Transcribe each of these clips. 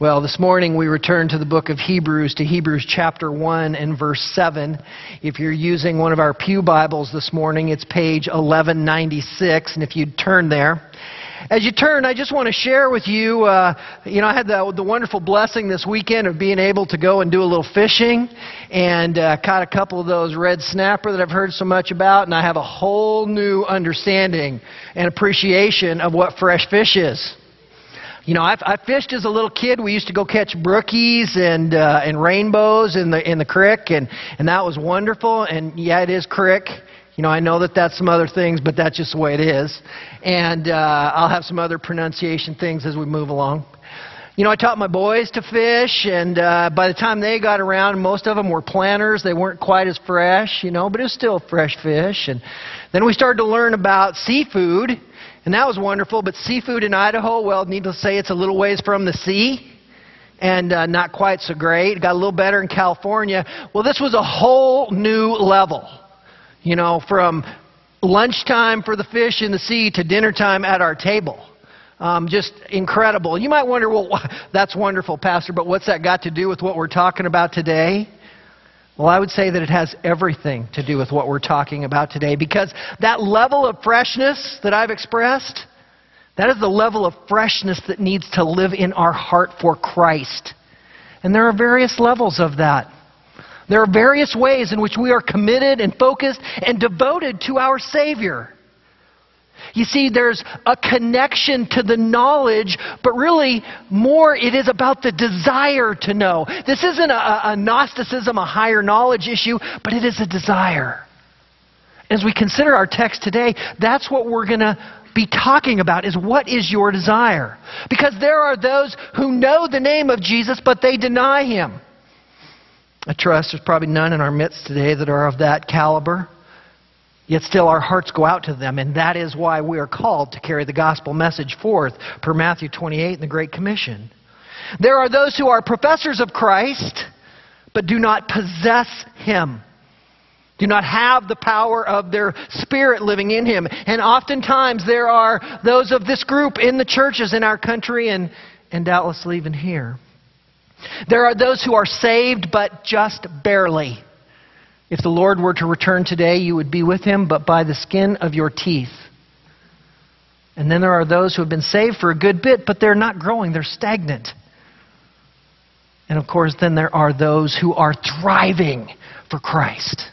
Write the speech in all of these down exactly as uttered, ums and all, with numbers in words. Well, this morning we return to the book of Hebrews, to Hebrews chapter one and verse seven. If you're using one of our pew Bibles this morning, it's page eleven ninety-six, and if you'd turn there. As you turn, I just want to share with you, uh, you know, I had the, the wonderful blessing this weekend of being able to go and do a little fishing, and uh, caught a couple of those red snapper that I've heard so much about, and I have a whole new understanding and appreciation of what fresh fish is. You know, I, I fished as a little kid. We used to go catch brookies and uh, and rainbows in the in the creek, and, and that was wonderful, and yeah, it is creek. You know, I know that that's some other things, but that's just the way it is. And uh, I'll have some other pronunciation things as we move along. You know, I taught my boys to fish, and uh, by the time they got around, most of them were planters. They weren't quite as fresh, you know, but it was still fresh fish. And then we started to learn about seafood, and that was wonderful. But seafood in Idaho, well, needless to say, it's a little ways from the sea. And uh, not quite so great. It got a little better in California. Well, this was a whole new level. You know, from lunchtime for the fish in the sea to dinner time at our table. Um, just incredible. You might wonder, well, that's wonderful, Pastor, but what's that got to do with what we're talking about today? Well, I would say that it has everything to do with what we're talking about today, because that level of freshness that I've expressed, that is the level of freshness that needs to live in our heart for Christ. And there are various levels of that. There are various ways in which we are committed and focused and devoted to our Savior. You see, there's a connection to the knowledge, but really more it is about the desire to know. This isn't a, a Gnosticism, a higher knowledge issue, but it is a desire. As we consider our text today, that's what we're going to be talking about, is what is your desire? Because there are those who know the name of Jesus, but they deny Him. I trust there's probably none in our midst today that are of that caliber, yet still our hearts go out to them, and that is why we are called to carry the gospel message forth per Matthew twenty-eight and the Great Commission. There are those who are professors of Christ, but do not possess Him, do not have the power of their Spirit living in Him. And oftentimes there are those of this group in the churches in our country and, and doubtlessly even here. There are those who are saved, but just barely. If the Lord were to return today, you would be with Him, but by the skin of your teeth. And then there are those who have been saved for a good bit, but they're not growing, they're stagnant. And of course, then there are those who are thriving for Christ.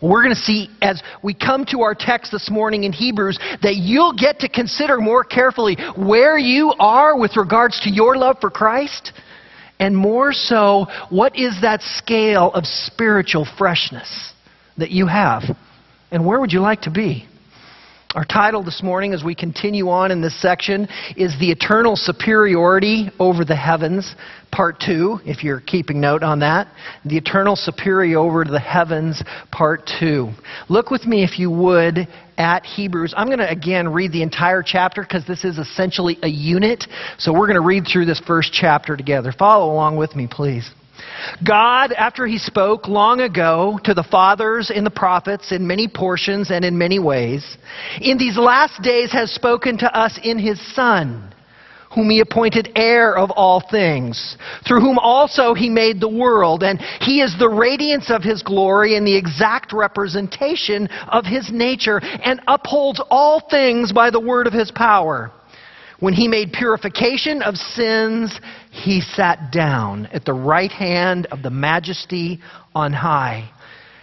We're going to see as we come to our text this morning in Hebrews that you'll get to consider more carefully where you are with regards to your love for Christ. And more so, what is that scale of spiritual freshness that you have? And where would you like to be? Our title this morning, as we continue on in this section, is The Eternal Superiority Over the Heavens, Part two, if you're keeping note on that. The Eternal Superiority Over the Heavens, Part two. Look with me, if you would, at Hebrews. I'm going to, again, read the entire chapter because this is essentially a unit. So we're going to read through this first chapter together. Follow along with me, please. God, after He spoke long ago to the fathers in the prophets in many portions and in many ways, in these last days has spoken to us in His Son, whom He appointed heir of all things, through whom also He made the world. And He is the radiance of His glory and the exact representation of His nature, and upholds all things by the word of His power. When He made purification of sins, He sat down at the right hand of the Majesty on high,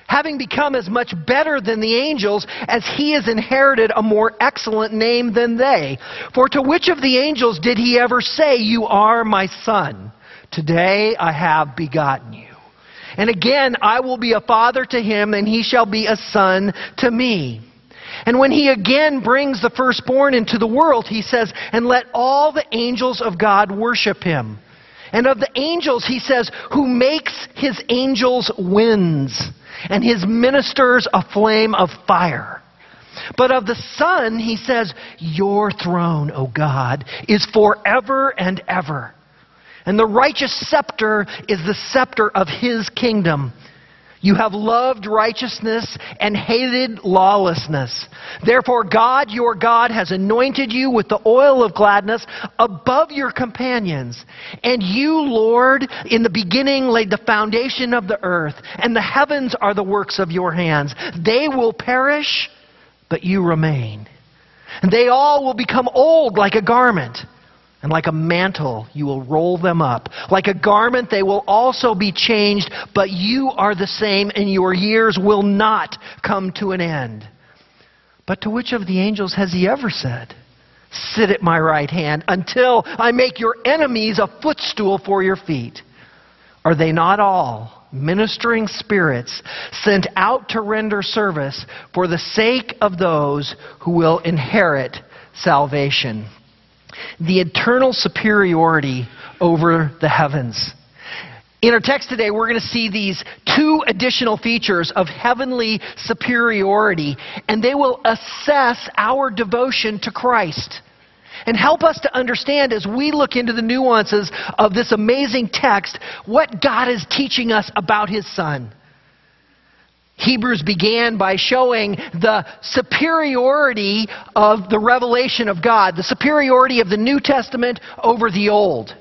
having become as much better than the angels as He has inherited a more excellent name than they. For to which of the angels did He ever say, "You are my Son, today I have begotten you"? And again, "I will be a father to him, and he shall be a son to me." And when He again brings the firstborn into the world, He says, "And let all the angels of God worship Him." And of the angels, He says, "Who makes His angels winds, and His ministers a flame of fire." But of the Son, He says, "Your throne, O God, is forever and ever. And the righteous scepter is the scepter of His kingdom. You have loved righteousness and hated lawlessness. Therefore, God, your God, has anointed you with the oil of gladness above your companions. And you, Lord, in the beginning laid the foundation of the earth, and the heavens are the works of your hands. They will perish, but you remain. And they all will become old like a garment. And like a mantle, you will roll them up. Like a garment, they will also be changed, but you are the same, and your years will not come to an end. But to which of the angels has he ever said, "Sit at my right hand until I make your enemies a footstool for your feet"? Are they not all ministering spirits sent out to render service for the sake of those who will inherit salvation? The eternal superiority over the heavens. In our text today, we're going to see these two additional features of heavenly superiority, and they will assess our devotion to Christ and help us to understand, as we look into the nuances of this amazing text, what God is teaching us about His Son. Hebrews began by showing the superiority of the revelation of God, the superiority of the New Testament over the Old.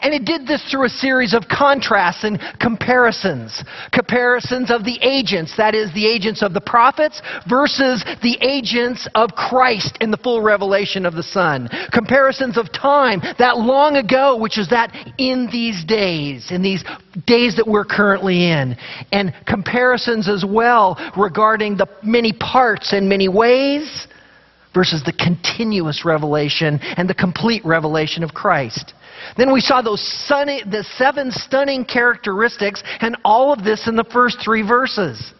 And it did this through a series of contrasts and comparisons. Comparisons of the agents, that is, the agents of the prophets versus the agents of Christ in the full revelation of the Son. Comparisons of time, that long ago, which is that in these days, in these days that we're currently in. And comparisons as well regarding the many parts and many ways versus the continuous revelation and the complete revelation of Christ. Then we saw those sunny, the seven stunning characteristics, and all of this in the first three verses.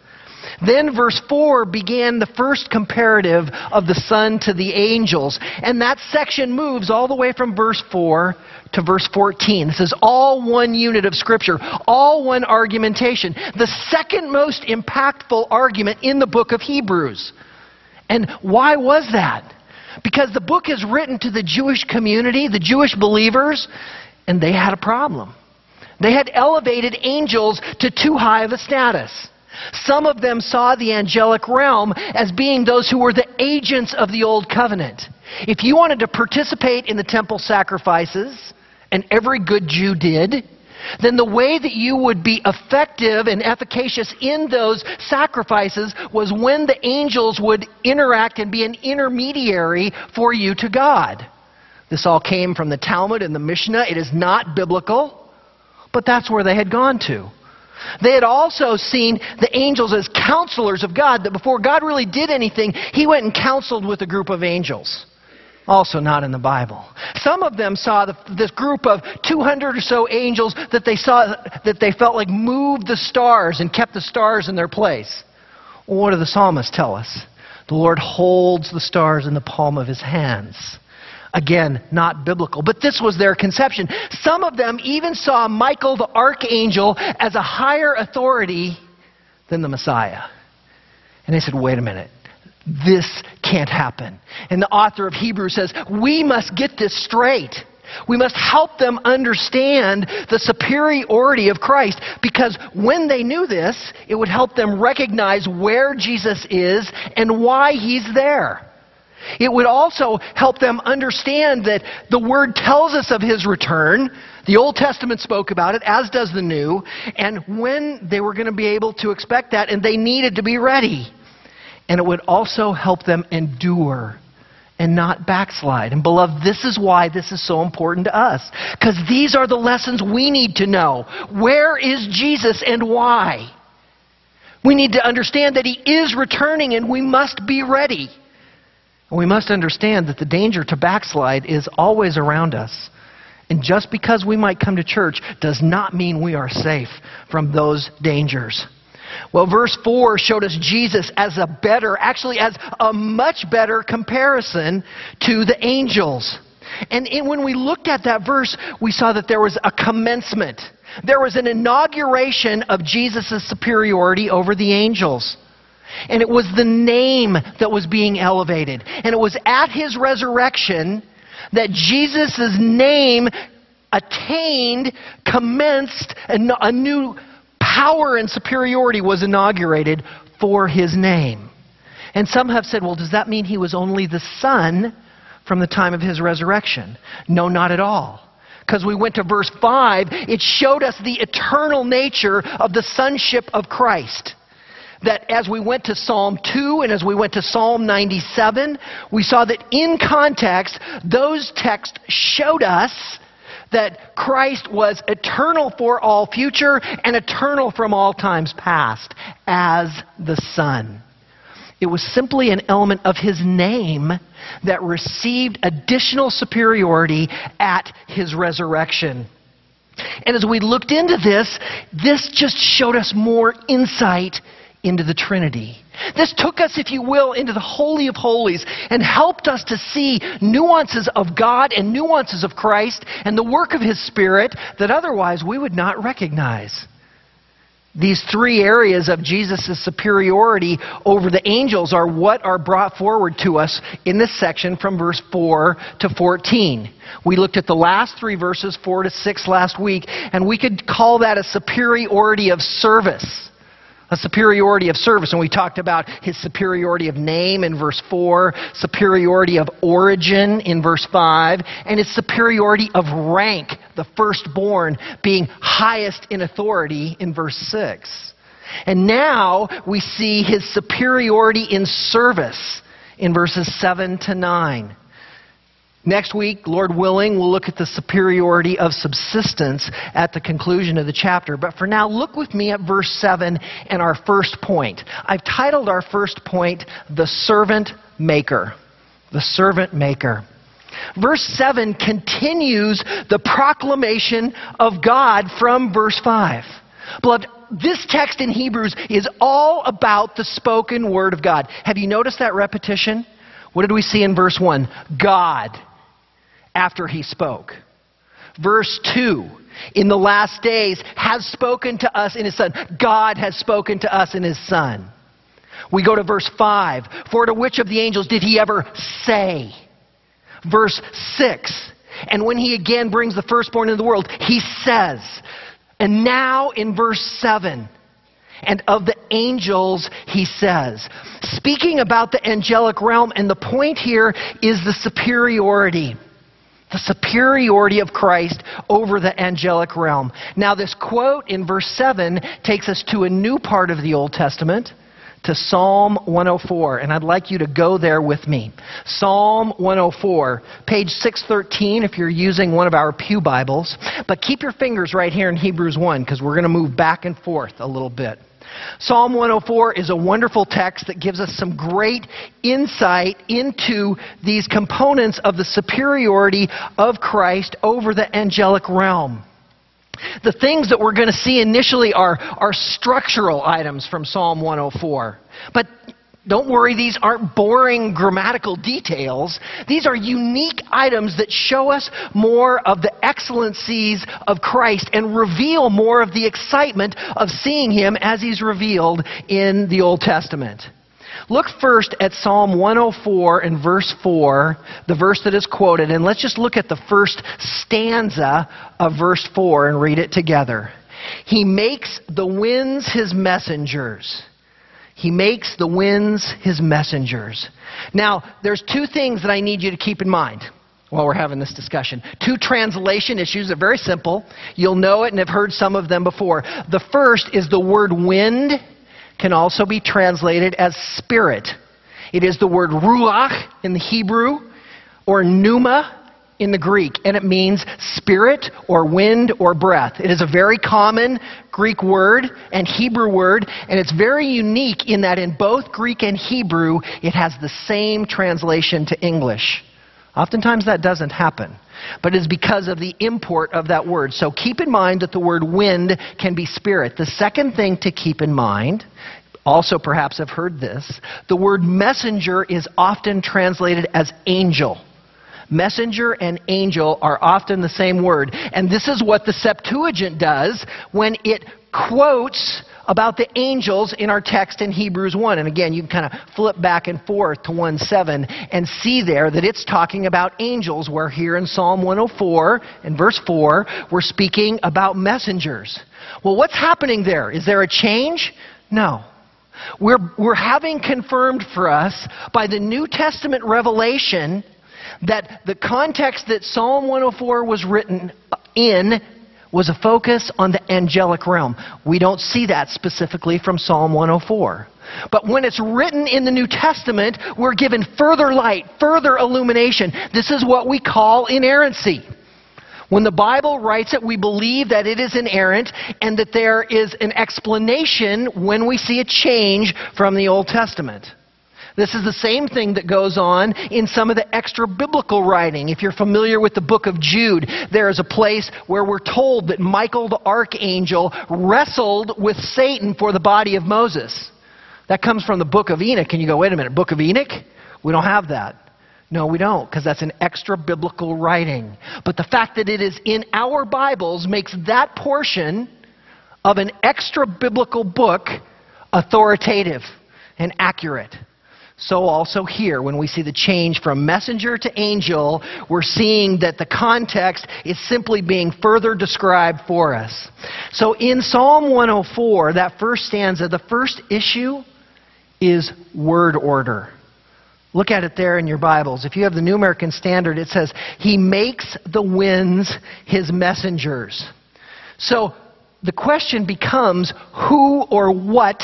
Then verse four began the first comparative of the Son to the angels. And that section moves all the way from verse four to verse fourteen. This is all one unit of Scripture, all one argumentation. The second most impactful argument in the book of Hebrews. And why was that? Because the book is written to the Jewish community, the Jewish believers, and they had a problem. They had elevated angels to too high of a status. Some of them saw the angelic realm as being those who were the agents of the Old Covenant. If you wanted to participate in the temple sacrifices, and every good Jew did, then the way that you would be effective and efficacious in those sacrifices was when the angels would interact and be an intermediary for you to God. This all came from the Talmud and the Mishnah. It is not biblical, but that's where they had gone to. They had also seen the angels as counselors of God, that before God really did anything, He went and counseled with a group of angels. Also not in the Bible. Some of them saw the, this group of two hundred or so angels that they saw that they felt like moved the stars and kept the stars in their place. Well, what do the psalmists tell us? The Lord holds the stars in the palm of His hands. Again, not biblical, but this was their conception. Some of them even saw Michael the archangel as a higher authority than the Messiah. And they said, wait a minute. This can't happen. And the author of Hebrews says, we must get this straight. We must help them understand the superiority of Christ, because when they knew this, it would help them recognize where Jesus is and why He's there. It would also help them understand that the Word tells us of His return. The Old Testament spoke about it, as does the New, and when they were going to be able to expect that, and they needed to be ready. And it would also help them endure and not backslide. And beloved, this is why this is so important to us. Because these are the lessons we need to know. Where is Jesus and why? We need to understand that He is returning and we must be ready. And we must understand that the danger to backslide is always around us. And just because we might come to church does not mean we are safe from those dangers. Well, verse four showed us Jesus as a better, actually as a much better comparison to the angels. And it, when we looked at that verse, we saw that there was a commencement. There was an inauguration of Jesus' superiority over the angels. And it was the name that was being elevated. And it was at His resurrection that Jesus' name attained, commenced a new power and superiority was inaugurated for his name. And some have said, well, does that mean he was only the Son from the time of his resurrection? No, not at all. Because we went to verse five, it showed us the eternal nature of the sonship of Christ. That as we went to Psalm two and as we went to Psalm ninety-seven, we saw that in context, those texts showed us that Christ was eternal for all future and eternal from all times past as the Son. It was simply an element of his name that received additional superiority at his resurrection. And as we looked into this, this just showed us more insight into the Trinity. This took us, if you will, into the Holy of Holies and helped us to see nuances of God and nuances of Christ and the work of his Spirit that otherwise we would not recognize. These three areas of Jesus' superiority over the angels are what are brought forward to us in this section from verse four to fourteen. We looked at the last three verses, four to six, last week, and we could call that a superiority of service. A superiority of service. And we talked about his superiority of name in verse four, superiority of origin in verse five, and his superiority of rank, the firstborn being highest in authority in verse six. And now we see his superiority in service in verses seven to nine. Next week, Lord willing, we'll look at the superiority of subsistence at the conclusion of the chapter. But for now, look with me at verse seven and our first point. I've titled our first point, The Servant Maker. The Servant Maker. Verse seven continues the proclamation of God from verse five. Beloved, this text in Hebrews is all about the spoken word of God. Have you noticed that repetition? What did we see in verse one? God. After he spoke. Verse two, in the last days, has spoken to us in his Son. God has spoken to us in his Son. We go to verse five, for to which of the angels did he ever say? Verse six, and when he again brings the firstborn into the world, he says. And now in verse seven, and of the angels, he says. Speaking about the angelic realm, and the point here is the superiority. The superiority of Christ over the angelic realm. Now this quote in verse seven takes us to a new part of the Old Testament, to Psalm one oh four. And I'd like you to go there with me. Psalm one oh four, page six thirteen if you're using one of our pew Bibles. But keep your fingers right here in Hebrews one because we're going to move back and forth a little bit. Psalm one oh four is a wonderful text that gives us some great insight into these components of the superiority of Christ over the angelic realm. The things that we're going to see initially are, are structural items from Psalm one oh four. But don't worry, these aren't boring grammatical details. These are unique items that show us more of the excellencies of Christ and reveal more of the excitement of seeing him as he's revealed in the Old Testament. Look first at Psalm one oh four and verse four, the verse that is quoted, and let's just look at the first stanza of verse four and read it together. He makes the winds his messengers. He makes the winds his messengers. Now, there's two things that I need you to keep in mind while we're having this discussion. Two translation issues are very simple. You'll know it and have heard some of them before. The first is the word wind can also be translated as spirit. It is the word ruach in the Hebrew or pneuma in the Greek, and it means spirit or wind or breath. It is a very common Greek word and Hebrew word, and it's very unique in that in both Greek and Hebrew, it has the same translation to English. Oftentimes that doesn't happen, but it's because of the import of that word. So keep in mind that the word wind can be spirit. The second thing to keep in mind, also perhaps I've heard this, the word messenger is often translated as angel. Messenger and angel are often the same word. And this is what the Septuagint does when it quotes about the angels in our text in Hebrews one. And again, you can kind of flip back and forth to one seven and see there that it's talking about angels, where here in Psalm one oh four and verse four, we're speaking about messengers. Well, what's happening there? Is there a change? No. We're, we're having confirmed for us by the New Testament revelation that the context that Psalm one oh four was written in was a focus on the angelic realm. We don't see that specifically from Psalm one oh four. But when it's written in the New Testament, we're given further light, further illumination. This is what we call inerrancy. When the Bible writes it, we believe that it is inerrant and that there is an explanation when we see a change from the Old Testament. This is the same thing that goes on in some of the extra-biblical writing. If you're familiar with the book of Jude, there is a place where we're told that Michael the archangel wrestled with Satan for the body of Moses. That comes from the book of Enoch. And you go, wait a minute, book of Enoch? We don't have that. No, we don't, because that's an extra-biblical writing. But the fact that it is in our Bibles makes that portion of an extra-biblical book authoritative and accurate. So also here, when we see the change from messenger to angel, we're seeing that the context is simply being further described for us. So in Psalm one oh four, that first stanza, the first issue is word order. Look at it there in your Bibles. If you have the New American Standard, it says, "He makes the winds his messengers." So the question becomes, who or what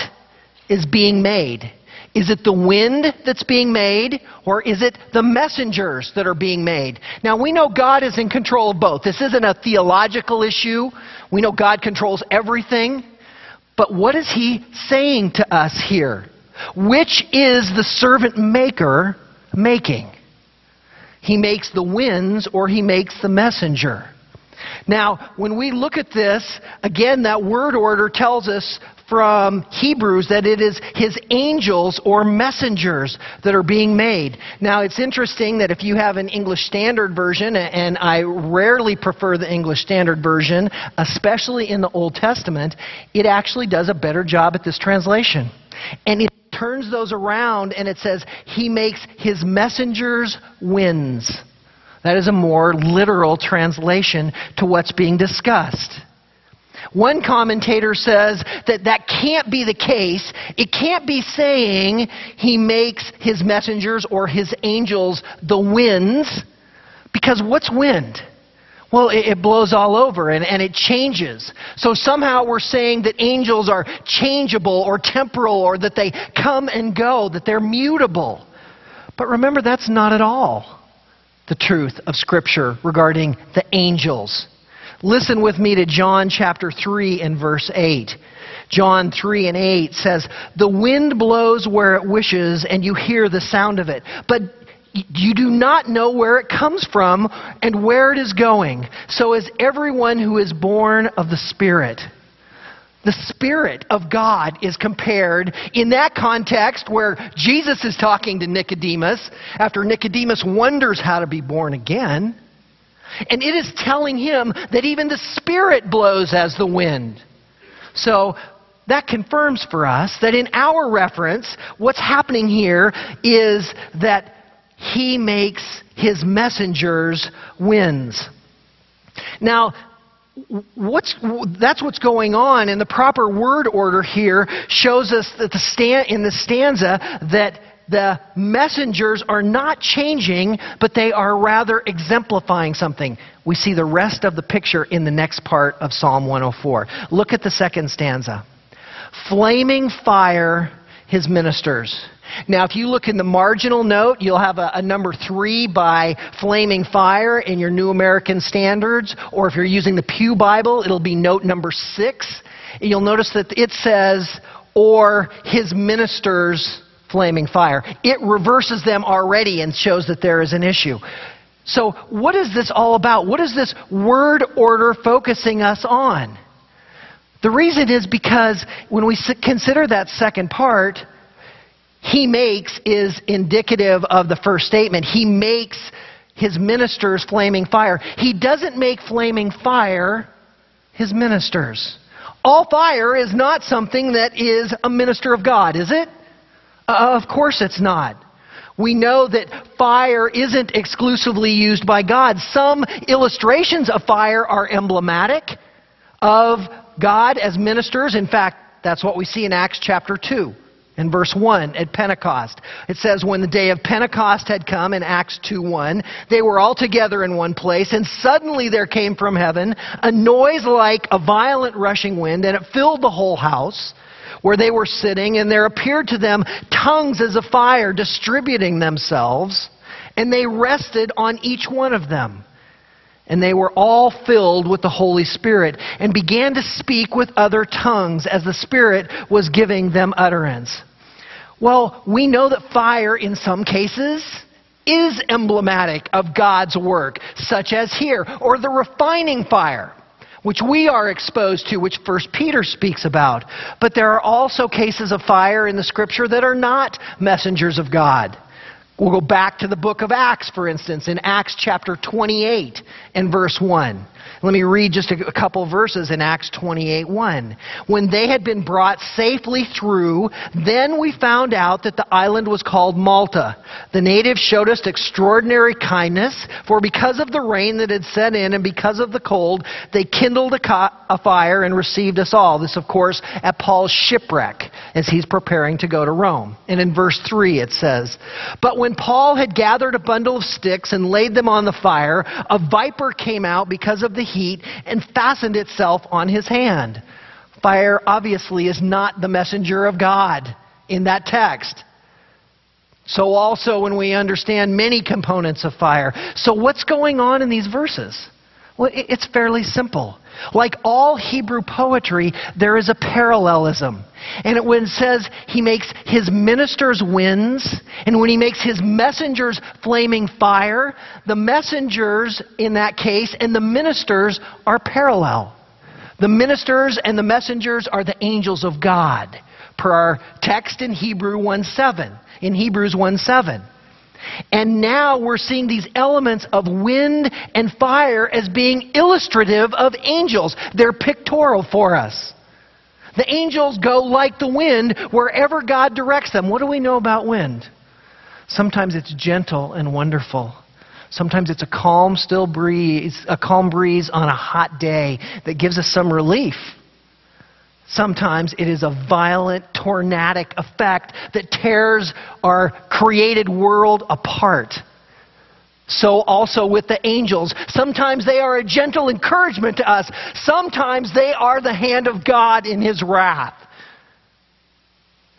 is being made? Is it the wind that's being made, or is it the messengers that are being made? Now, we know God is in control of both. This isn't a theological issue. We know God controls everything. But what is he saying to us here? Which is the servant maker making? He makes the winds, or he makes the messenger. Now, when we look at this, again, that word order tells us from Hebrews that it is his angels or messengers that are being made. Now, it's interesting that if you have an English Standard Version, and I rarely prefer the English Standard Version, especially in the Old Testament, it actually does a better job at this translation. And it turns those around and it says, he makes his messengers winds. That is a more literal translation to what's being discussed. One commentator says that that can't be the case. It can't be saying he makes his messengers or his angels the winds, because what's wind? Well, it, it blows all over and, and it changes. So somehow we're saying that angels are changeable or temporal, or that they come and go, that they're mutable. But remember, that's not at all the truth of Scripture regarding the angels. Listen with me to John chapter three and verse eight. John three and eight says, "The wind blows where it wishes, and you hear the sound of it, but you do not know where it comes from and where it is going. So is everyone who is born of the Spirit." The Spirit of God is compared in that context where Jesus is talking to Nicodemus after Nicodemus wonders how to be born again. And it is telling him that even the Spirit blows as the wind. So that confirms for us that in our reference, what's happening here is that he makes his messengers winds. Now, What's, that's what's going on, and the proper word order here shows us that the stan- in the stanza that the messengers are not changing, but they are rather exemplifying something. We see the rest of the picture in the next part of Psalm one oh four. Look at the second stanza. "Flaming fire, his ministers." Now, if you look in the marginal note, you'll have a, a number three by flaming fire in your New American Standards, or if you're using the Pew Bible, it'll be note number six. And you'll notice that it says, "or his ministers flaming fire." It reverses them already and shows that there is an issue. So what is this all about? What is this word order focusing us on? The reason is because when we consider that second part, "he makes" is indicative of the first statement. He makes his ministers flaming fire. He doesn't make flaming fire his ministers. All fire is not something that is a minister of God, is it? Uh, of course it's not. We know that fire isn't exclusively used by God. Some illustrations of fire are emblematic of God as ministers. In fact, that's what we see in Acts chapter two and verse one at Pentecost. It says, when the day of Pentecost had come in Acts two one, they were all together in one place, and suddenly there came from heaven a noise like a violent rushing wind, and it filled the whole house where they were sitting, and there appeared to them tongues as of fire distributing themselves, and they rested on each one of them. And they were all filled with the Holy Spirit and began to speak with other tongues as the Spirit was giving them utterance. Well, we know that fire in some cases is emblematic of God's work, such as here, or the refining fire, which we are exposed to, which First Peter speaks about. But there are also cases of fire in the Scripture that are not messengers of God. We'll go back to the book of Acts, for instance, in Acts chapter twenty-eight and verse one. Let me read just a couple of verses in Acts twenty-eight one. When they had been brought safely through, then we found out that the island was called Malta. The natives showed us extraordinary kindness, for because of the rain that had set in and because of the cold, they kindled a, co- a fire and received us all. This, of course, at Paul's shipwreck as he's preparing to go to Rome. And in verse three it says, but when Paul had gathered a bundle of sticks and laid them on the fire, a viper came out because of the heat and fastened itself on his hand. Fire obviously is not the messenger of God in that text. So also when we understand many components of fire. So what's going on in these verses? Well, it's fairly simple. Like all Hebrew poetry, there is a parallelism. And when it says he makes his ministers winds, and when he makes his messengers flaming fire, the messengers in that case and the ministers are parallel. The ministers and the messengers are the angels of God, per our text in Hebrews one seven. In Hebrews one seven. And now we're seeing these elements of wind and fire as being illustrative of angels. They're pictorial for us. The angels go like the wind wherever God directs them. What do we know about wind? Sometimes it's gentle and wonderful. Sometimes it's a calm, still breeze, a calm breeze on a hot day that gives us some relief. Sometimes it is a violent, tornadic effect that tears our created world apart. So also with the angels. Sometimes they are a gentle encouragement to us. Sometimes they are the hand of God in his wrath.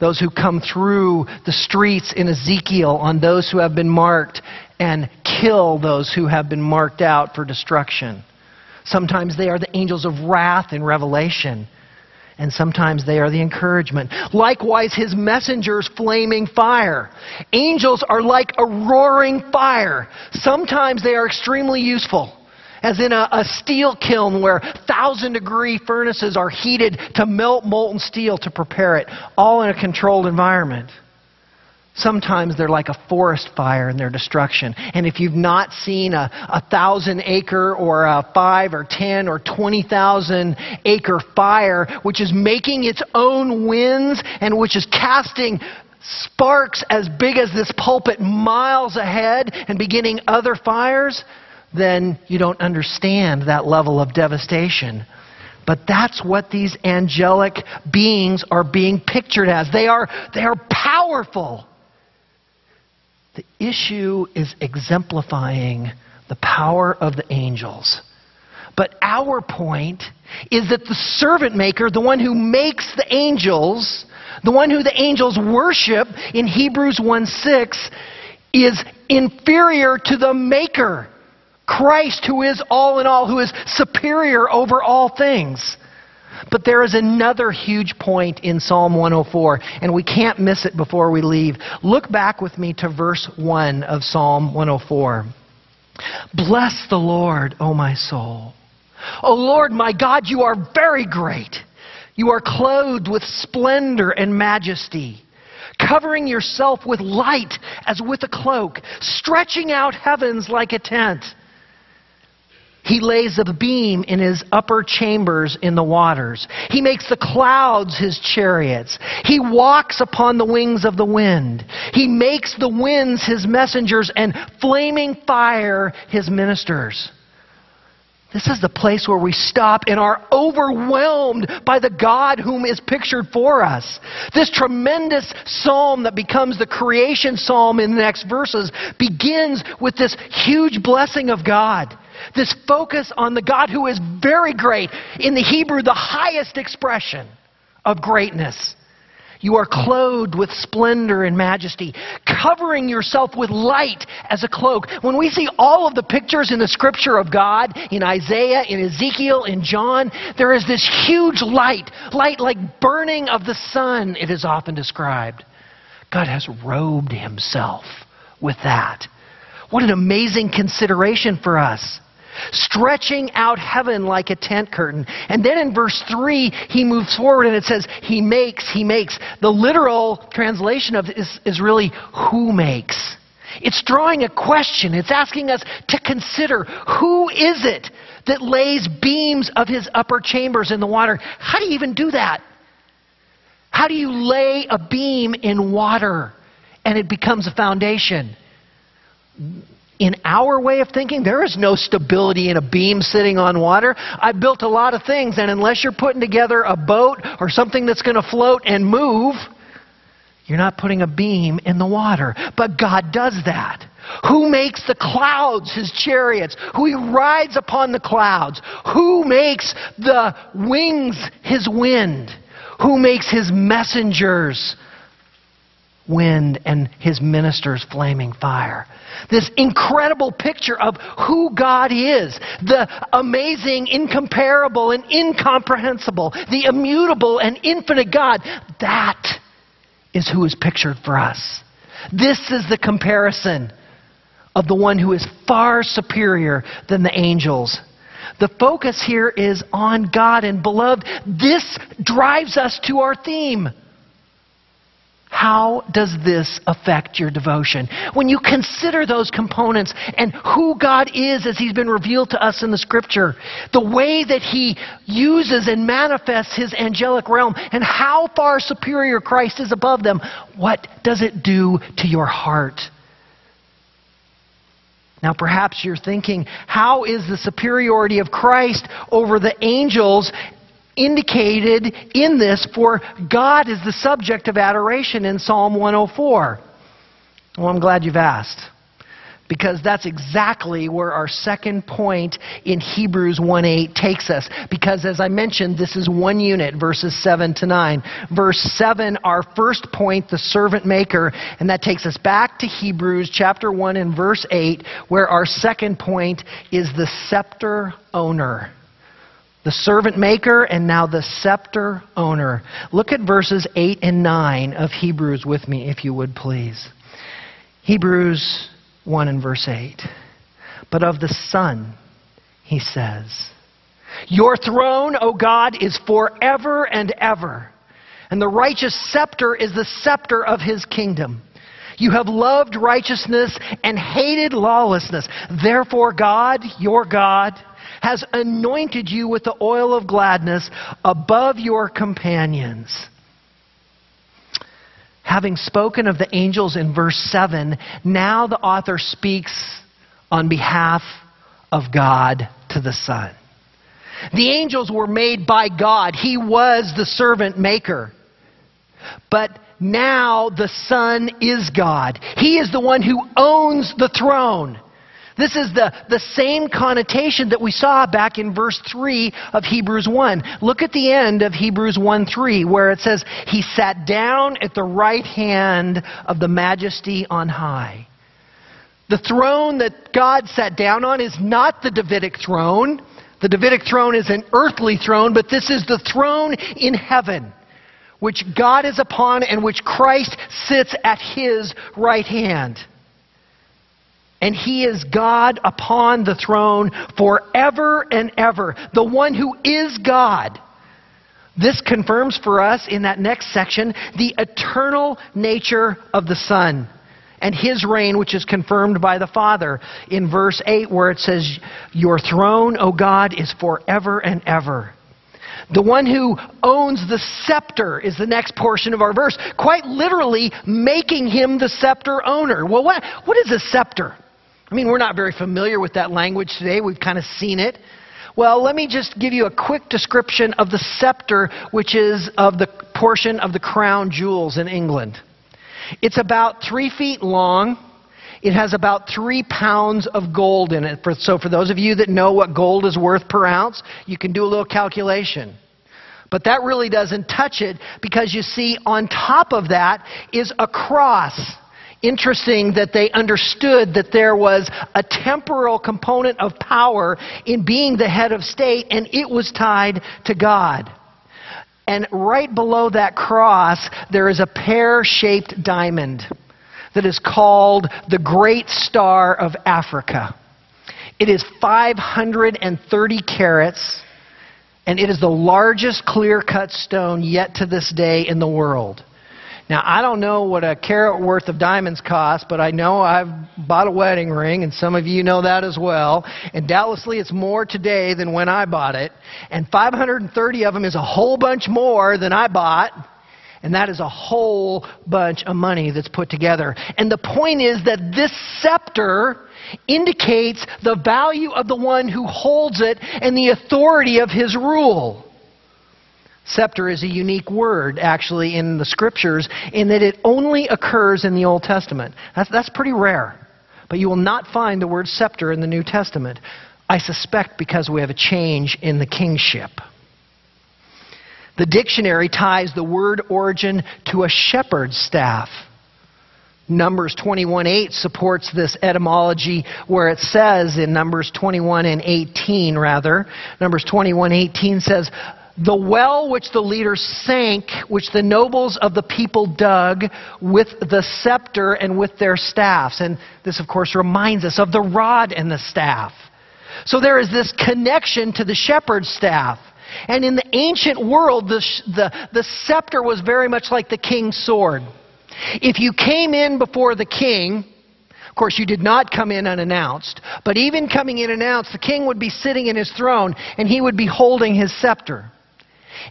Those who come through the streets in Ezekiel on those who have been marked and kill those who have been marked out for destruction. Sometimes they are the angels of wrath in Revelation. And sometimes they are the encouragement. Likewise, his messengers flaming fire. Angels are like a roaring fire. Sometimes they are extremely useful, as in a, a steel kiln where thousand degree furnaces are heated to melt molten steel to prepare it, all in a controlled environment. Sometimes they're like a forest fire in their destruction. And if you've not seen a, a thousand acre or a five or ten or twenty thousand acre fire, which is making its own winds and which is casting sparks as big as this pulpit miles ahead and beginning other fires, then you don't understand that level of devastation. But that's what these angelic beings are being pictured as. They are, they are powerful. The issue is exemplifying the power of the angels. But our point is that the servant maker, the one who makes the angels, the one who the angels worship in Hebrews one six, is inferior to the maker, Christ, who is all in all, who is superior over all things. But there is another huge point in Psalm one oh four, and we can't miss it before we leave. Look back with me to verse one of Psalm one oh four. Bless the Lord, O my soul. O Lord, my God, you are very great. You are clothed with splendor and majesty, covering yourself with light as with a cloak, stretching out heavens like a tent. He lays a beam in his upper chambers in the waters. He makes the clouds his chariots. He walks upon the wings of the wind. He makes the winds his messengers and flaming fire his ministers. This is the place where we stop and are overwhelmed by the God whom is pictured for us. This tremendous psalm that becomes the creation psalm in the next verses begins with this huge blessing of God. This focus on the God who is very great. In the Hebrew, the highest expression of greatness. You are clothed with splendor and majesty, covering yourself with light as a cloak. When we see all of the pictures in the Scripture of God, in Isaiah, in Ezekiel, in John, there is this huge light, light like burning of the sun, it is often described. God has robed himself with that. What an amazing consideration for us. Stretching out heaven like a tent curtain. And then in verse three, he moves forward and it says, he makes, he makes. The literal translation of this is really, who makes? It's drawing a question. It's asking us to consider, who is it that lays beams of his upper chambers in the water? How do you even do that? How do you lay a beam in water and it becomes a foundation? In our way of thinking, there is no stability in a beam sitting on water. I built a lot of things, and unless you're putting together a boat or something that's going to float and move, you're not putting a beam in the water. But God does that. Who makes the clouds his chariots? Who he rides upon the clouds? Who makes the wings his wind? Who makes his messengers wind and his ministers flaming fire? This incredible picture of who God is, the amazing, incomparable, and incomprehensible, the immutable and infinite God, that is who is pictured for us. This is the comparison of the one who is far superior than the angels. The focus here is on God, and beloved, this drives us to our theme. How does this affect your devotion? When you consider those components and who God is as he's been revealed to us in the Scripture, the way that he uses and manifests his angelic realm, and how far superior Christ is above them, what does it do to your heart? Now perhaps you're thinking, how is the superiority of Christ over the angels indicated in this, for God is the subject of adoration in Psalm one oh four. Well, I'm glad you've asked, because that's exactly where our second point in Hebrews one eight takes us, because as I mentioned, this is one unit, verses seven to nine. Verse seven, our first point, the servant maker, and that takes us back to Hebrews chapter one and verse eight, where our second point is the scepter owner. The servant maker and now the scepter owner. Look at verses eight and nine of Hebrews with me, if you would please. Hebrews one and verse eight. But of the Son, he says, your throne, O God, is forever and ever, and the righteous scepter is the scepter of his kingdom. You have loved righteousness and hated lawlessness. Therefore, God, your God, has anointed you with the oil of gladness above your companions. Having spoken of the angels in verse seven, now the author speaks on behalf of God to the Son. The angels were made by God. He was the servant maker. But now the Son is God. He is the one who owns the throne. This is the, the same connotation that we saw back in verse three of Hebrews one. Look at the end of Hebrews one three, where it says, he sat down at the right hand of the majesty on high. The throne that God sat down on is not the Davidic throne. The Davidic throne is an earthly throne, but this is the throne in heaven, which God is upon and which Christ sits at his right hand. And he is God upon the throne forever and ever, the one who is God. This confirms for us in that next section the eternal nature of the Son. and his reign which is confirmed by the Father. In verse eight where it says, your throne, O God, is forever and ever. The one who owns the scepter is the next portion of our verse, quite literally making him the scepter owner. Well, what, what is a scepter? I mean, we're not very familiar with that language today. We've kind of seen it. Well, let me just give you a quick description of the scepter, which is of the portion of the crown jewels in England. It's about three feet long. It has about three pounds of gold in it. So for those of you that know what gold is worth per ounce, you can do a little calculation. But that really doesn't touch it, because you see on top of that is a cross. Interesting that they understood that there was a temporal component of power in being the head of state, and it was tied to God. And right below that cross, there is a pear-shaped diamond that is called the Great Star of Africa. It is five hundred thirty carats, and it is the largest clear-cut stone yet to this day in the world. Now, I don't know what a carat worth of diamonds cost, but I know I've bought a wedding ring, and some of you know that as well. And doubtlessly it's more today than when I bought it. And five hundred thirty of them is a whole bunch more than I bought. And that is a whole bunch of money that's put together. And the point is that this scepter indicates the value of the one who holds it and the authority of his rule. Scepter is a unique word, actually, in the Scriptures, in that it only occurs in the Old Testament. That's, that's pretty rare. But you will not find the word scepter in the New Testament. I suspect because we have a change in the kingship. The dictionary ties the word origin to a shepherd's staff. Numbers twenty-one eight supports this etymology, where it says in Numbers twenty-one and eighteen, rather, Numbers twenty-one eighteen says, the well which the leaders sank, which the nobles of the people dug with the scepter and with their staffs. And this, of course, reminds us of the rod and the staff. So there is this connection to the shepherd's staff. And in the ancient world, the, the, the scepter was very much like the king's sword. If you came in before the king... Of course, you did not come in unannounced. But even coming in announced, the king would be sitting in his throne, and he would be holding his scepter.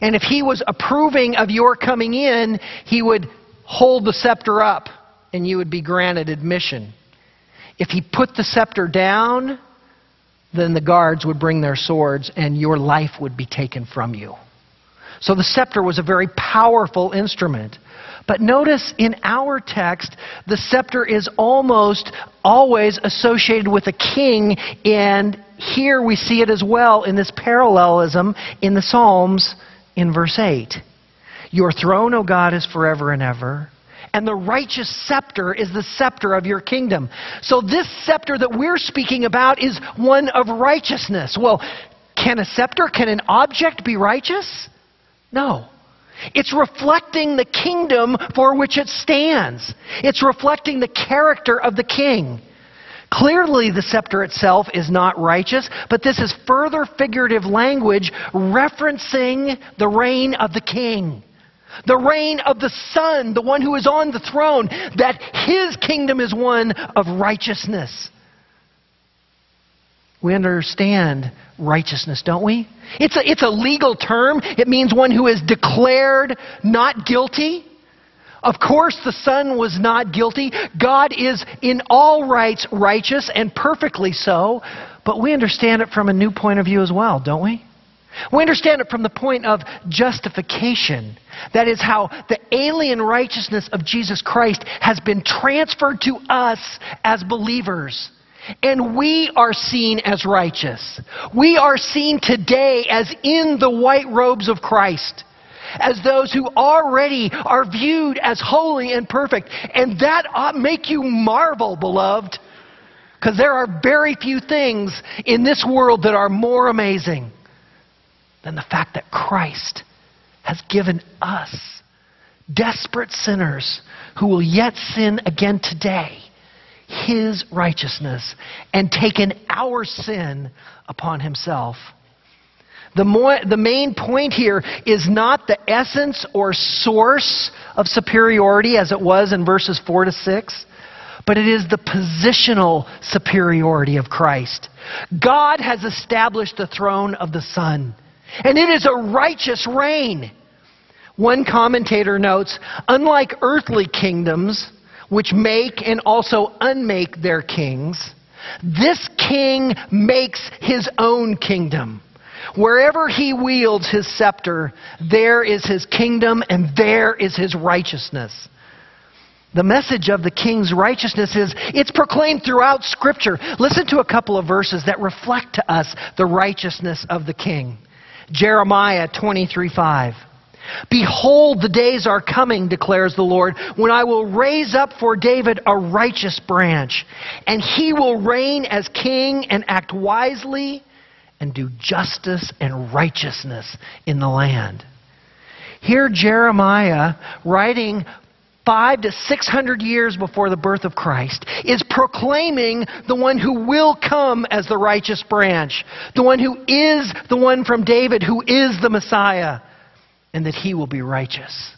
And if he was approving of your coming in, he would hold the scepter up, and you would be granted admission. If he put the scepter down, then the guards would bring their swords, and your life would be taken from you. So the scepter was a very powerful instrument. But notice in our text, the scepter is almost always associated with a king, and here we see it as well in this parallelism in the Psalms in verse eight. Your throne, O God, is forever and ever, and the righteous scepter is the scepter of your kingdom. So this scepter that we're speaking about is one of righteousness. Well, can a scepter, can an object be righteous? No. It's reflecting the kingdom for which it stands. It's reflecting the character of the king. Clearly, the scepter itself is not righteous, but this is further figurative language referencing the reign of the king, the reign of the son, the one who is on the throne, that his kingdom is one of righteousness. We understand righteousness, don't we? It's a, it's a legal term. It means one who is declared not guilty. Of course, the Son was not guilty. God is in all rights righteous, and perfectly so. But we understand it from a new point of view as well, don't we? We understand it from the point of justification. That is how the alien righteousness of Jesus Christ has been transferred to us as believers. And we are seen as righteous. We are seen today as in the white robes of Christ, as those who already are viewed as holy and perfect. And that ought to make you marvel, beloved, because there are very few things in this world that are more amazing than the fact that Christ has given us, desperate sinners who will yet sin again today, his righteousness, and taken our sin upon himself. The, more, the main point here is not the essence or source of superiority as it was in verses four to six, but it is the positional superiority of Christ. God has established the throne of the Son, and it is a righteous reign. One commentator notes, unlike earthly kingdoms, which make and also unmake their kings, this king makes his own kingdom. Wherever he wields his scepter, there is his kingdom and there is his righteousness. The message of the king's righteousness is, it's proclaimed throughout Scripture. Listen to a couple of verses that reflect to us the righteousness of the king. Jeremiah twenty-three five. Behold, the days are coming, declares the Lord, when I will raise up for David a righteous branch, and he will reign as king and act wisely and do justice and righteousness in the land. Here Jeremiah, writing five to six hundred years before the birth of Christ, is proclaiming the one who will come as the righteous branch, the one who is the one from David, who is the Messiah, and that he will be righteous.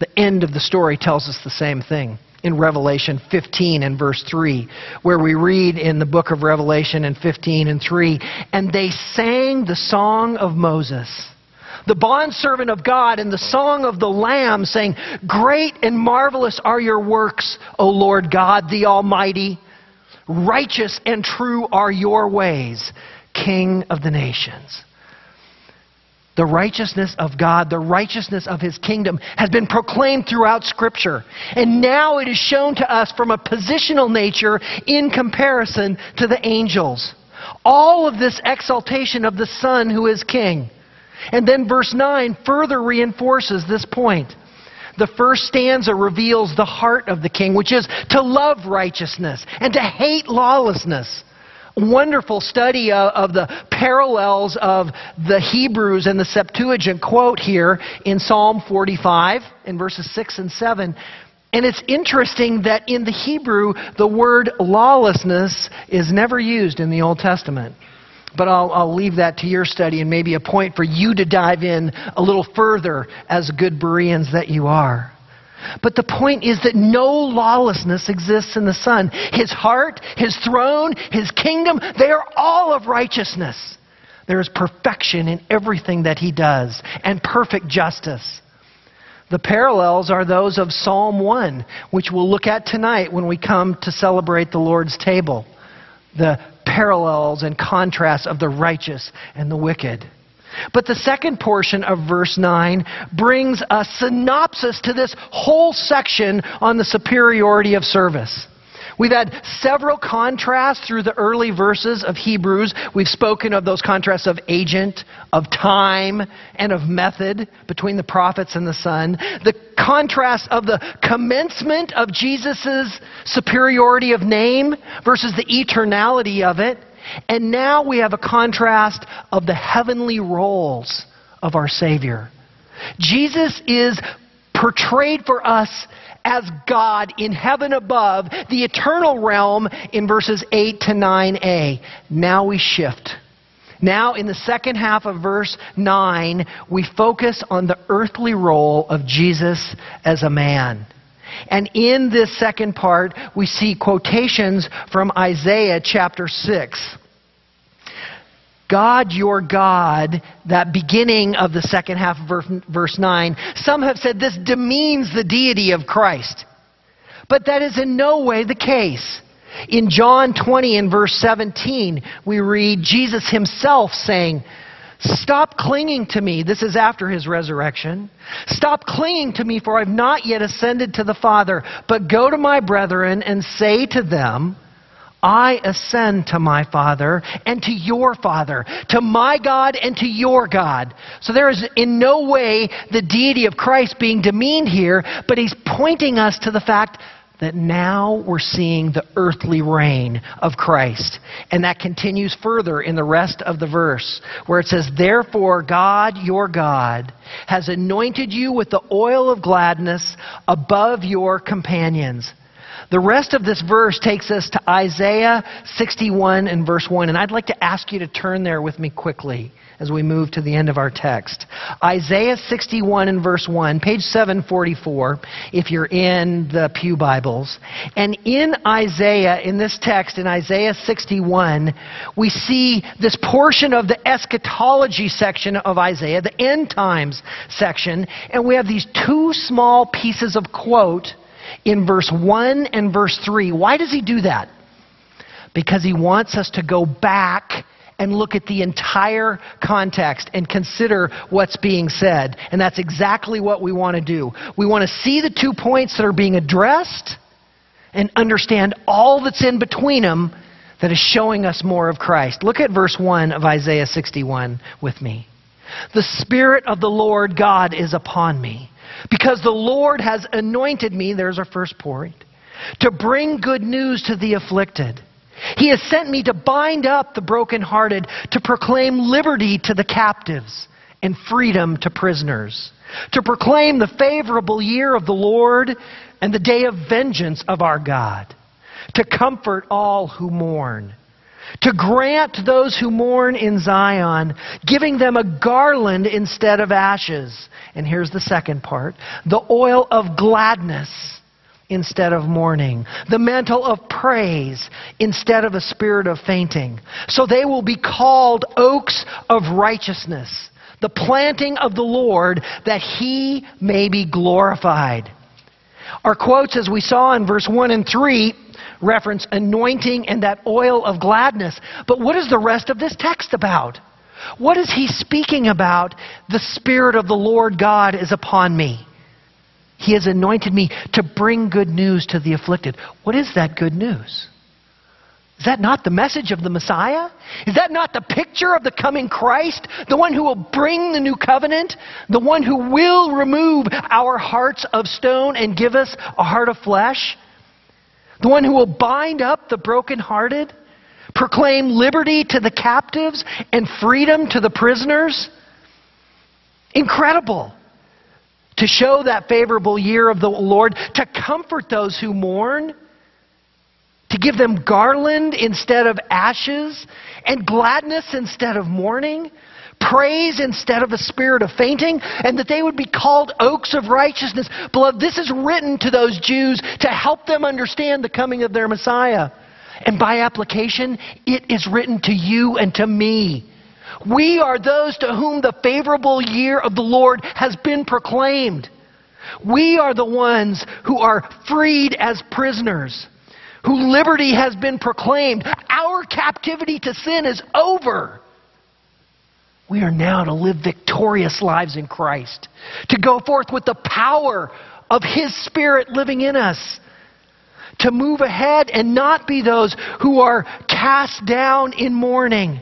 The end of the story tells us the same thing in Revelation fifteen and verse three, where we read in the book of Revelation in fifteen and three, and they sang the song of Moses, the bondservant of God, and the song of the Lamb, saying, great and marvelous are your works, O Lord God, the Almighty. Righteous and true are your ways, King of the nations. The righteousness of God, the righteousness of his kingdom, has been proclaimed throughout Scripture. And now it is shown to us from a positional nature in comparison to the angels. All of this exaltation of the Son who is King. And then verse nine further reinforces this point. The first stanza reveals the heart of the King, which is to love righteousness and to hate lawlessness. Wonderful study of the parallels of the Hebrews and the Septuagint quote here in Psalm forty-five in verses six and seven. And it's interesting that in the Hebrew, the word lawlessness is never used in the Old Testament. But I'll, I'll leave that to your study and maybe a point for you to dive in a little further as good Bereans that you are. But the point is that no lawlessness exists in the Son. His heart, his throne, his kingdom, they are all of righteousness. There is perfection in everything that he does, and perfect justice. The parallels are those of Psalm one, which we'll look at tonight when we come to celebrate the Lord's table. The parallels and contrasts of the righteous and the wicked. But the second portion of verse nine brings a synopsis to this whole section on the superiority of service. We've had several contrasts through the early verses of Hebrews. We've spoken of those contrasts of agent, of time, and of method between the prophets and the Son. The contrast of the commencement of Jesus' superiority of name versus the eternality of it. And now we have a contrast of the heavenly roles of our Savior. Jesus is portrayed for us as God in heaven above, the eternal realm, in verses eight to nine a. Now we shift. Now in the second half of verse nine, we focus on the earthly role of Jesus as a man. And in this second part, we see quotations from Isaiah chapter six. God, your God, that beginning of the second half of verse nine, some have said this demeans the deity of Christ. But that is in no way the case. In John twenty and verse seventeen, we read Jesus himself saying, stop clinging to me. This is after his resurrection. Stop clinging to me, for I've not yet ascended to the Father. But go to my brethren and say to them, I ascend to my Father and to your Father, to my God and to your God. So there is in no way the deity of Christ being demeaned here, but he's pointing us to the fact that now we're seeing the earthly reign of Christ. And that continues further in the rest of the verse, where it says, therefore God, your God, has anointed you with the oil of gladness above your companions. The rest of this verse takes us to Isaiah sixty-one and verse one, and I'd like to ask you to turn there with me quickly as we move to the end of our text. Isaiah sixty-one and verse one, page seven forty-four, if you're in the Pew Bibles. And in Isaiah, in this text, in Isaiah sixty-one, we see this portion of the eschatology section of Isaiah, the end times section, and we have these two small pieces of quote in verse one and verse three. Why does he do that? Because he wants us to go back and look at the entire context and consider what's being said. And that's exactly what we want to do. We want to see the two points that are being addressed and understand all that's in between them that is showing us more of Christ. Look at verse one of Isaiah sixty-one with me. The Spirit of the Lord God is upon me, because the Lord has anointed me, there's our first point, to bring good news to the afflicted. He has sent me to bind up the brokenhearted, to proclaim liberty to the captives and freedom to prisoners, to proclaim the favorable year of the Lord and the day of vengeance of our God, to comfort all who mourn, to grant those who mourn in Zion, giving them a garland instead of ashes. And here's the second part, the oil of gladness instead of mourning, the mantle of praise instead of a spirit of fainting. So they will be called oaks of righteousness, the planting of the Lord, that he may be glorified. Our quotes, as we saw in verse one and three, reference anointing and that oil of gladness. But what is the rest of this text about? What is he speaking about? The Spirit of the Lord God is upon me. He has anointed me to bring good news to the afflicted. What is that good news? Is that not the message of the Messiah? Is that not the picture of the coming Christ, the one who will bring the new covenant, the one who will remove our hearts of stone and give us a heart of flesh? The one who will bind up the brokenhearted, proclaim liberty to the captives and freedom to the prisoners? Incredible. To show that favorable year of the Lord, to comfort those who mourn, to give them garland instead of ashes, and gladness instead of mourning, praise instead of a spirit of fainting, and that they would be called oaks of righteousness. Beloved, this is written to those Jews to help them understand the coming of their Messiah. And by application, it is written to you and to me. We are those to whom the favorable year of the Lord has been proclaimed. We are the ones who are freed as prisoners, whose liberty has been proclaimed. Our captivity to sin is over. We are now to live victorious lives in Christ, to go forth with the power of his Spirit living in us, to move ahead and not be those who are cast down in mourning,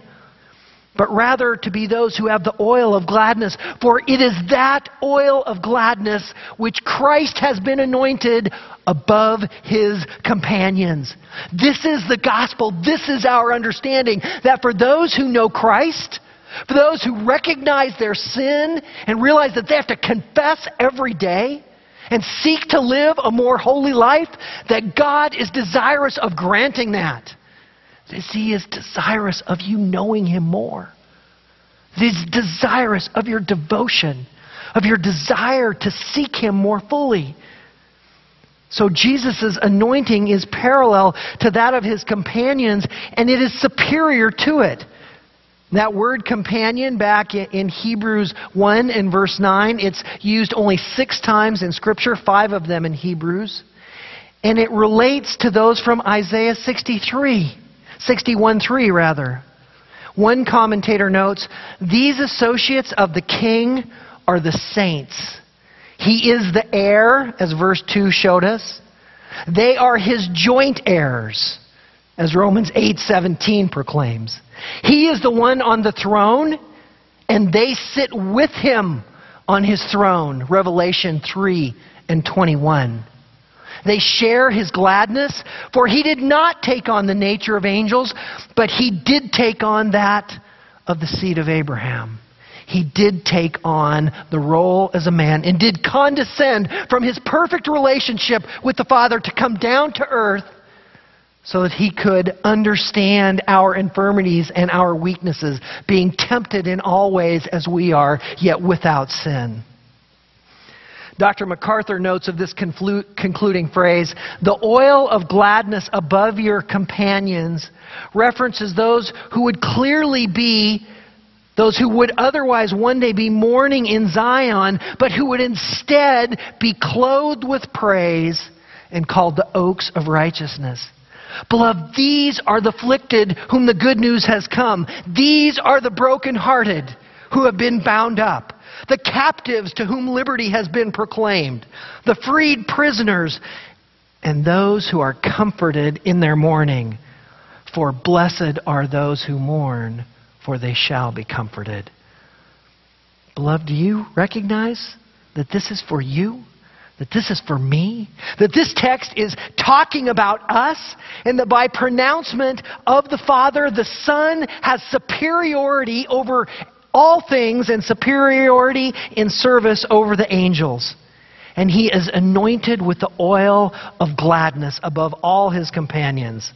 but rather to be those who have the oil of gladness. For it is that oil of gladness which Christ has been anointed above his companions. This is the gospel. This is our understanding, that for those who know Christ, for those who recognize their sin and realize that they have to confess every day and seek to live a more holy life, that God is desirous of granting that. This, he is desirous of you knowing him more. He's desirous of your devotion, of your desire to seek him more fully. So Jesus' anointing is parallel to that of his companions, and it is superior to it. That word companion back in Hebrews one and verse nine, it's used only six times in Scripture, five of them in Hebrews. And it relates to those from Isaiah sixty-three. sixty-one three rather. One commentator notes, these associates of the king are the saints. He is the heir, as verse two showed us. They are his joint heirs, as Romans eight seventeen proclaims. He is the one on the throne, and they sit with him on his throne, Revelation three and twenty-one. They share his gladness, for he did not take on the nature of angels, but he did take on that of the seed of Abraham. he did take on the role as a man and did condescend from his perfect relationship with the Father to come down to earth so that he could understand our infirmities and our weaknesses, being tempted in all ways as we are, yet without sin. Doctor MacArthur notes of this conflu- concluding phrase, "The oil of gladness above your companions," references those who would clearly be, those who would otherwise one day be mourning in Zion, but who would instead be clothed with praise and called the oaks of righteousness. Beloved, these are the afflicted whom the good news has come. These are the brokenhearted who have been bound up. The captives to whom liberty has been proclaimed, the freed prisoners, and those who are comforted in their mourning. For blessed are those who mourn, for they shall be comforted. Beloved, do you recognize that this is for you? That this is for me? That this text is talking about us, and that by pronouncement of the Father, the Son has superiority over all things in superiority in service over the angels. And he is anointed with the oil of gladness above all his companions.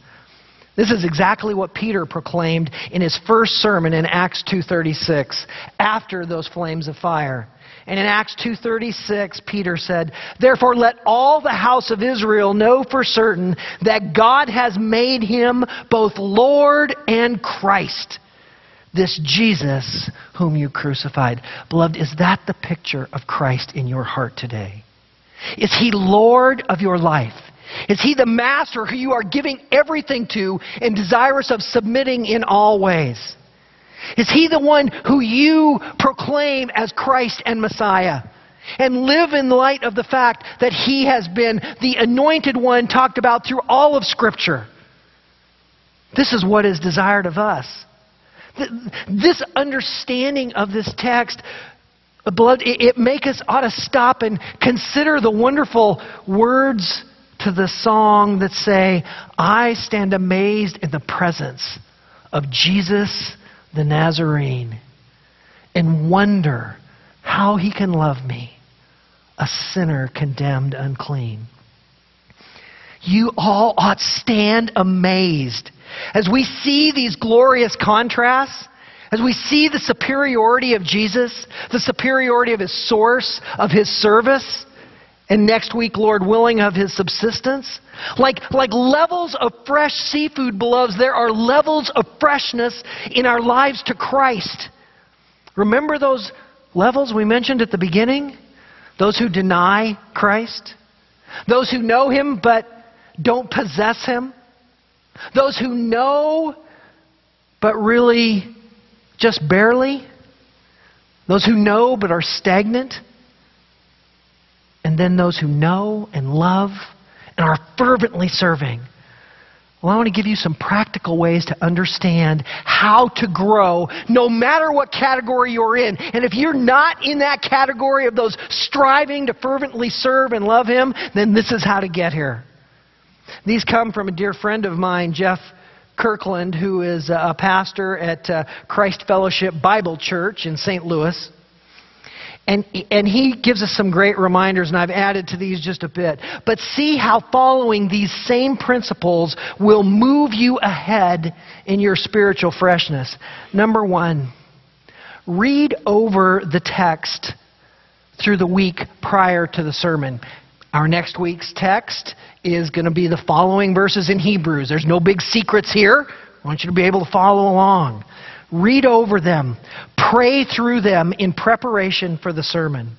This is exactly what Peter proclaimed in his first sermon in Acts two thirty-six, after those flames of fire. And in Acts two thirty-six, Peter said, "Therefore let all the house of Israel know for certain that God has made him both Lord and Christ, this Jesus whom you crucified." Beloved, is that the picture of Christ in your heart today? Is he Lord of your life? Is he the master who you are giving everything to and desirous of submitting in all ways? Is he the one who you proclaim as Christ and Messiah? And live in light of the fact that he has been the anointed one talked about through all of Scripture. This is what is desired of us. This understanding of this text, beloved, it make us ought to stop and consider the wonderful words to the song that say, "I stand amazed in the presence of Jesus the Nazarene and wonder how he can love me, a sinner condemned unclean." You all ought stand amazed as we see these glorious contrasts, as we see the superiority of Jesus, the superiority of his source, of his service, and next week, Lord willing, of his subsistence. Like, like levels of fresh seafood, beloveds, there are levels of freshness in our lives to Christ. Remember those levels we mentioned at the beginning? Those who deny Christ, those who know him but don't possess him, those who know, but really just barely. Those who know, but are stagnant. And then those who know and love and are fervently serving. Well, I want to give you some practical ways to understand how to grow no matter what category you're in. And if you're not in that category of those striving to fervently serve and love him, then this is how to get here. These come from a dear friend of mine, Jeff Kirkland, who is a pastor at uh, Christ Fellowship Bible Church in Saint Louis. And, and he gives us some great reminders, and I've added to these just a bit. But see how following these same principles will move you ahead in your spiritual freshness. Number one, read over the text through the week prior to the sermon. Our next week's text is going to be the following verses in Hebrews. There's no big secrets here. I want you to be able to follow along. Read over them. Pray through them in preparation for the sermon.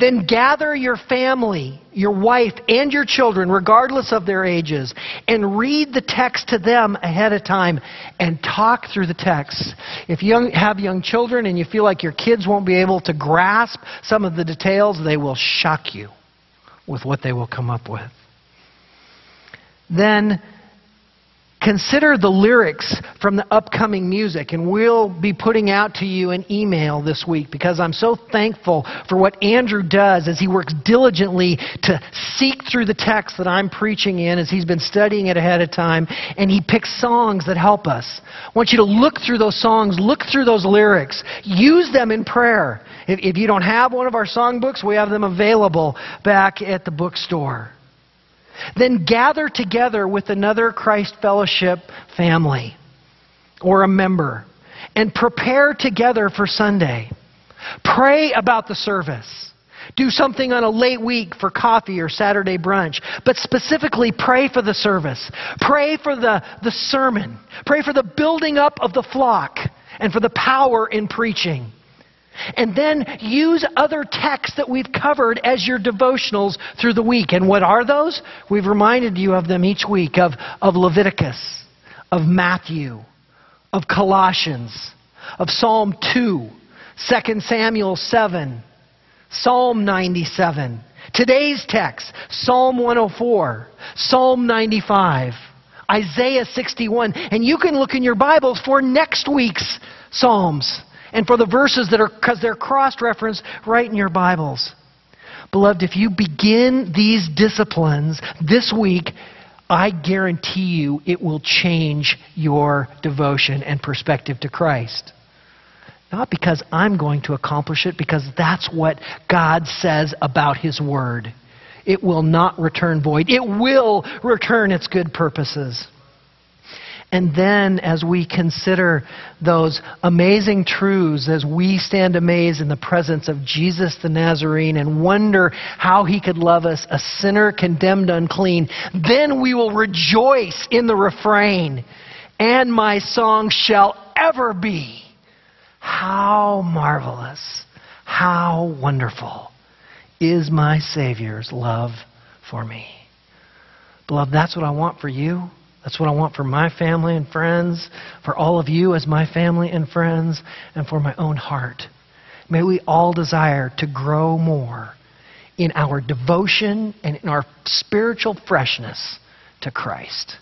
Then gather your family, your wife, and your children, regardless of their ages, and read the text to them ahead of time and talk through the text. If you have young children and you feel like your kids won't be able to grasp some of the details, they will shock you with what they will come up with. Then Consider the lyrics from the upcoming music, and we'll be putting out to you an email this week, because I'm so thankful for what Andrew does as he works diligently to seek through the text that I'm preaching in, as he's been studying it ahead of time, and he picks songs that help us. I want you to look through those songs, look through those lyrics, use them in prayer. If, if you don't have one of our songbooks, we have them available back at the bookstore. Then gather together with another Christ Fellowship family or a member and prepare together for Sunday. Pray about the service. Do something on a late week for coffee or Saturday brunch. But specifically, pray for the service. Pray for the, the sermon. Pray for the building up of the flock and for the power in preaching. And then use other texts that we've covered as your devotionals through the week. And what are those? We've reminded you of them each week, of, of Leviticus, of Matthew, of Colossians, of Psalm two, Second Samuel seven, Psalm ninety-seven. Today's text, Psalm one oh four, Psalm ninety-five, Isaiah sixty-one. And you can look in your Bibles for next week's Psalms. And for the verses that are, because they're cross-referenced right in your Bibles. Beloved, if you begin these disciplines this week, I guarantee you it will change your devotion and perspective to Christ. Not because I'm going to accomplish it, because that's what God says about His Word. It will not return void. It will return its good purposes. And then as we consider those amazing truths, as we stand amazed in the presence of Jesus the Nazarene and wonder how He could love us, a sinner condemned unclean, then we will rejoice in the refrain, and my song shall ever be, how marvelous, how wonderful is my Savior's love for me. Beloved, that's what I want for you. That's what I want for my family and friends, for all of you as my family and friends, and for my own heart. May we all desire to grow more in our devotion and in our spiritual freshness to Christ.